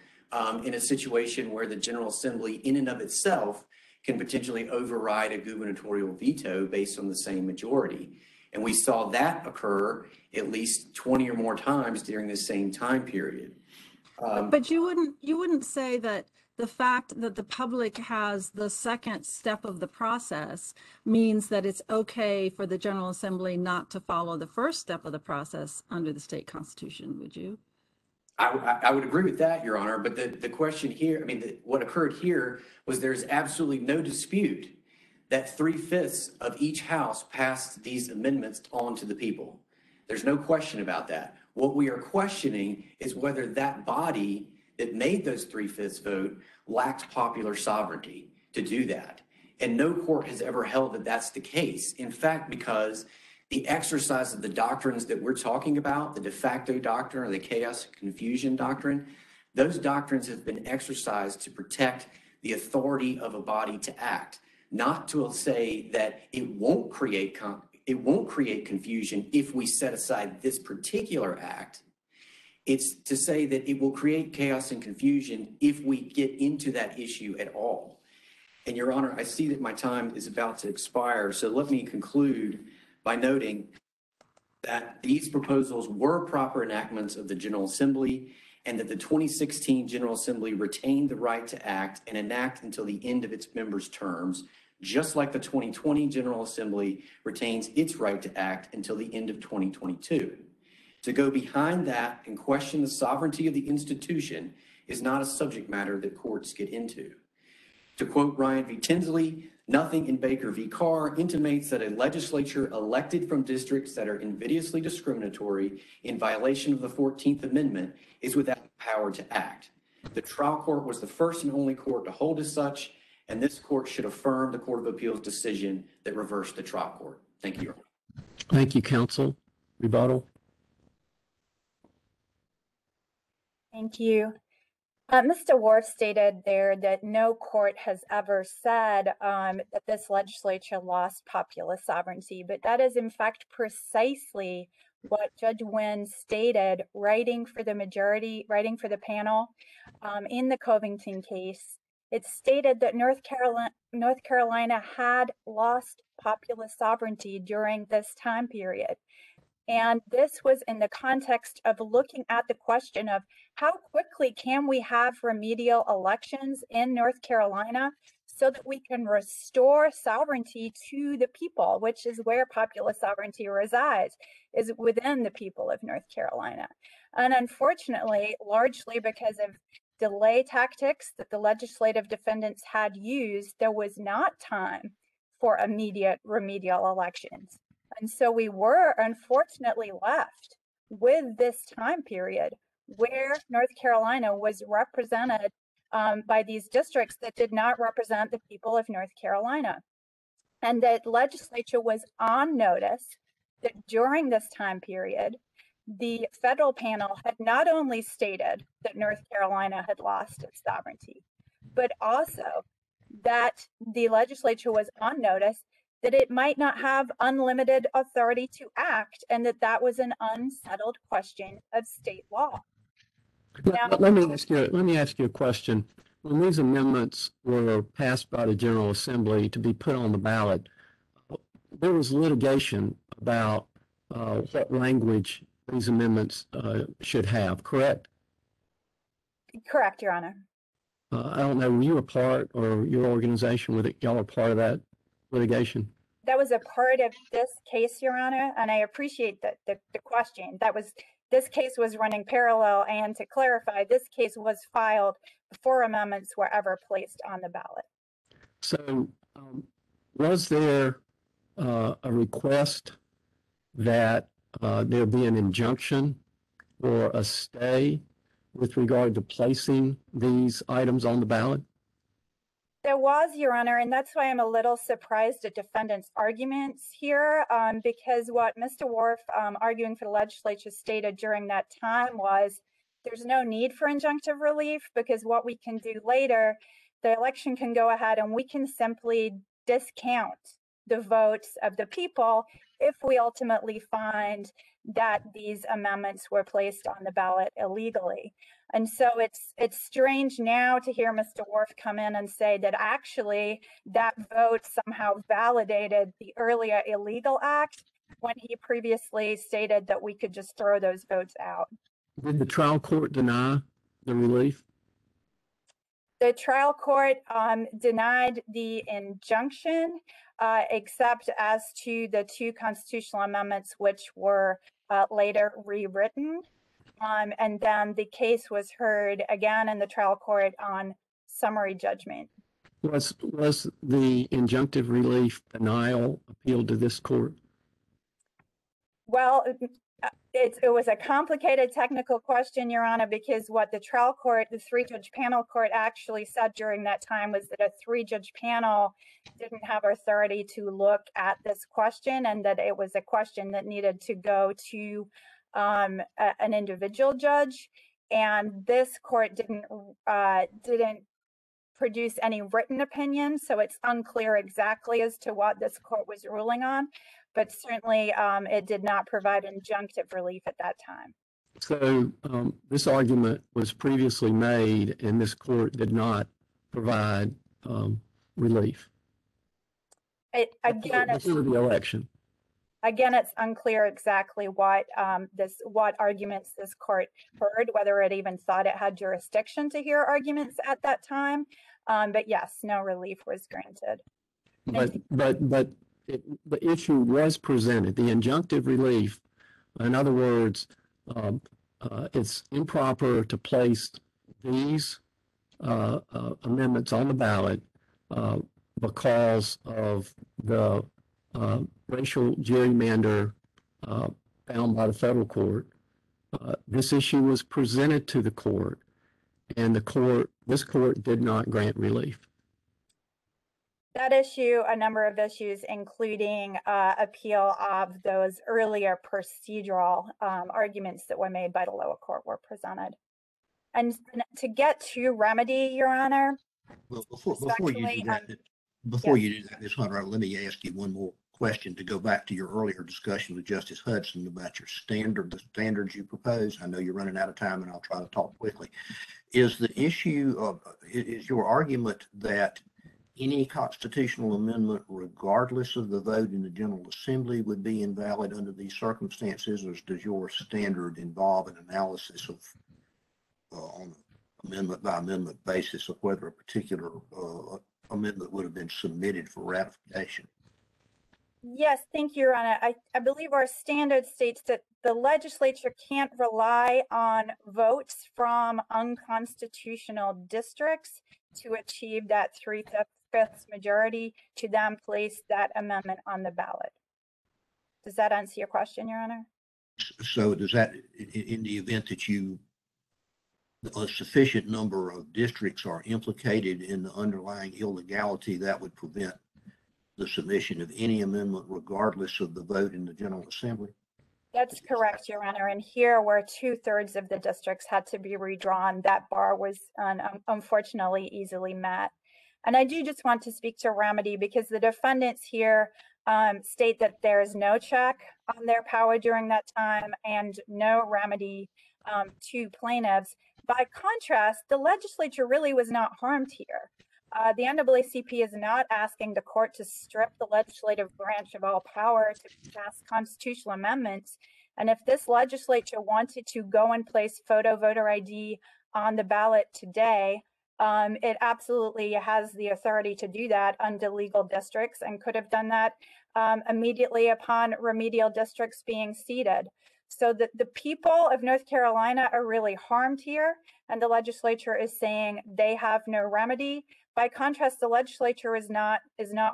in a situation where the General Assembly in and of itself can potentially override a gubernatorial veto based on the same majority. And we saw that occur at least 20 or more times during the same time period. But you wouldn't say that the fact that the public has the second step of the process means that it's okay for the General Assembly not to follow the first step of the process under the state constitution, would you? I would agree with that, Your Honor, but the question here, I mean, what occurred here was there's absolutely no dispute that 3/5 of each house passed these amendments on to the people. There's no question about that. What we are questioning is whether that body that made those 3/5 vote lacked popular sovereignty to do that. And no court has ever held that that's the case. In fact, because the exercise of the doctrines that we're talking about, the de facto doctrine or the chaos and confusion doctrine, those doctrines have been exercised to protect the authority of a body to act, not to say that it won't create confusion if we set aside this particular act. It's to say that it will create chaos and confusion if we get into that issue at all. And Your Honor, I see that my time is about to expire, so let me conclude by noting that these proposals were proper enactments of the General Assembly and that the 2016 General Assembly retained the right to act and enact until the end of its members' terms, just like the 2020 General Assembly retains its right to act until the end of 2022. To go behind that and question the sovereignty of the institution is not a subject matter that courts get into. To quote Ryan v. Tinsley, nothing in Baker v. Carr intimates that a legislature elected from districts that are invidiously discriminatory in violation of the 14th Amendment is without the power to act. The trial court was the first and only court to hold as such, and this court should affirm the Court of Appeals decision that reversed the trial court. Thank you, Your Honor. Thank you, counsel. Rebuttal. Thank you. Mr. Worf stated there that no court has ever said that this legislature lost popular sovereignty, but that is in fact precisely what Judge Wynn stated, writing for the majority, writing for the panel in the Covington case. It stated that North Carolina had lost popular sovereignty during this time period. And this was in the context of looking at the question of how quickly can we have remedial elections in North Carolina so that we can restore sovereignty to the people, which is where popular sovereignty resides, is within the people of North Carolina. And unfortunately, largely because of delay tactics that the legislative defendants had used, there was not time for immediate remedial elections. And so we were unfortunately left with this time period where North Carolina was represented by these districts that did not represent the people of North Carolina. And the legislature was on notice that during this time period, the federal panel had not only stated that North Carolina had lost its sovereignty, but also that the legislature was on notice that it might not have unlimited authority to act, and that that was an unsettled question of state law. Now, let me ask you a question. When these amendments were passed by the General Assembly to be put on the ballot, there was litigation about what language these amendments should have, correct? Correct, Your Honor. I don't know, were you a part, or your organization, were y'all a part of that litigation? That was a part of this case, Your Honor, and I appreciate that the question. That was, this case was running parallel, and to clarify, this case was filed before amendments were ever placed on the ballot. So was there a request that there be an injunction or a stay with regard to placing these items on the ballot? There was, Your Honor, and that's why I'm a little surprised at defendants' arguments here, because what Mr. Worf, arguing for the legislature stated during that time was there's no need for injunctive relief because what we can do later, the election can go ahead and we can simply discount the votes of the people if we ultimately find that these amendments were placed on the ballot illegally. And so it's strange now to hear Mr. Worf come in and say that actually that vote somehow validated the earlier illegal act when he previously stated that we could just throw those votes out. Did the trial court deny the relief? The trial court denied the injunction, except as to the two constitutional amendments, which were later rewritten. And then the case was heard again in the trial court on summary judgment. Was the injunctive relief denial appealed to this court? Well, it was a complicated technical question, Your Honor, because what the trial court, the three-judge panel court actually said during that time was that a three-judge panel didn't have authority to look at this question and that it was a question that needed to go to an individual judge, and this court didn't produce any written opinion, so it's unclear exactly as to what this court was ruling on, but certainly it did not provide injunctive relief at that time. So this argument was previously made, and this court did not provide relief. Before the election. Again, it's unclear exactly what arguments this court heard, whether it even thought it had jurisdiction to hear arguments at that time. But yes, no relief was granted. But the issue was presented. The injunctive relief, in other words, it's improper to place these amendments on the ballot because of the racial gerrymander found by the federal court. This issue was presented to the court, and this court did not grant relief. That issue, a number of issues, including appeal of those earlier procedural arguments that were made by the lower court were presented. And to get to remedy, Your Honor. Well, before you do that, Ms. Hunter, let me ask you one more question to go back to your earlier discussion with Justice Hudson about your the standards you propose. I know you're running out of time, and I'll try to talk quickly. Is the issue of, is your argument that any constitutional amendment, regardless of the vote in the General Assembly, would be invalid under these circumstances, or does your standard involve an analysis of on amendment by amendment basis of whether a particular amendment would have been submitted for ratification? Yes, thank you, Your Honor. I believe our standard states that the legislature can't rely on votes from unconstitutional districts to achieve that 3/5 majority to then place that amendment on the ballot. Does that answer your question, Your Honor? So does that, in the event that a sufficient number of districts are implicated in the underlying illegality, that would prevent the submission of any amendment regardless of the vote in the General Assembly? That's correct, Your Honor. And here where 2/3 of the districts had to be redrawn, that bar was unfortunately easily met. And I do just want to speak to remedy because the defendants here state that there is no check on their power during that time and no remedy to plaintiffs. By contrast, the legislature really was not harmed here. The NAACP is not asking the court to strip the legislative branch of all power to pass constitutional amendments. And if this legislature wanted to go and place photo voter ID on the ballot today, it absolutely has the authority to do that under legal districts and could have done that immediately upon remedial districts being seated. So that the people of North Carolina are really harmed here, and the legislature is saying they have no remedy. By contrast, the legislature is not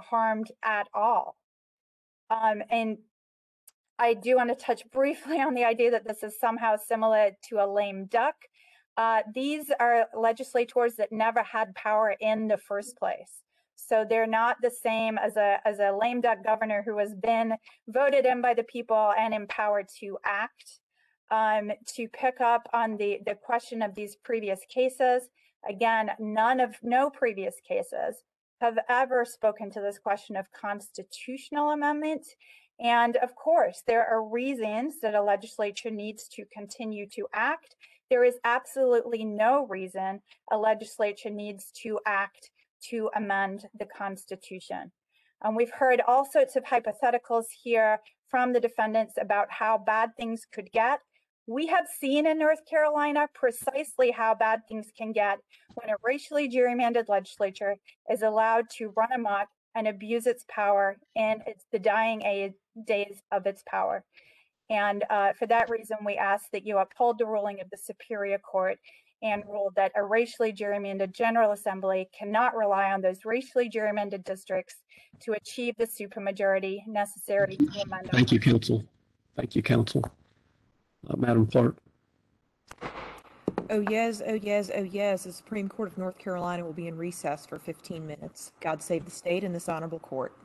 harmed at all. And I do want to touch briefly on the idea that this is somehow similar to a lame duck. These are legislators that never had power in the first place. So they're not the same as a lame duck governor who has been voted in by the people and empowered to act. To pick up on the question of these previous cases, again, no previous cases have ever spoken to this question of constitutional amendment. And of course, there are reasons that a legislature needs to continue to act. There is absolutely no reason a legislature needs to act to amend the Constitution. And we've heard all sorts of hypotheticals here from the defendants about how bad things could get. We have seen in North Carolina precisely how bad things can get when a racially gerrymandered legislature is allowed to run amok and abuse its power in the dying days of its power. And for that reason, we ask that you uphold the ruling of the Superior Court and rule that a racially gerrymandered General Assembly cannot rely on those racially gerrymandered districts to achieve the supermajority necessary to amend. Thank you, counsel. Thank you, counsel. Madam Clerk. Oh yes, oh yes, oh yes. The Supreme Court of North Carolina will be in recess for 15 minutes. God save the state and this honorable court.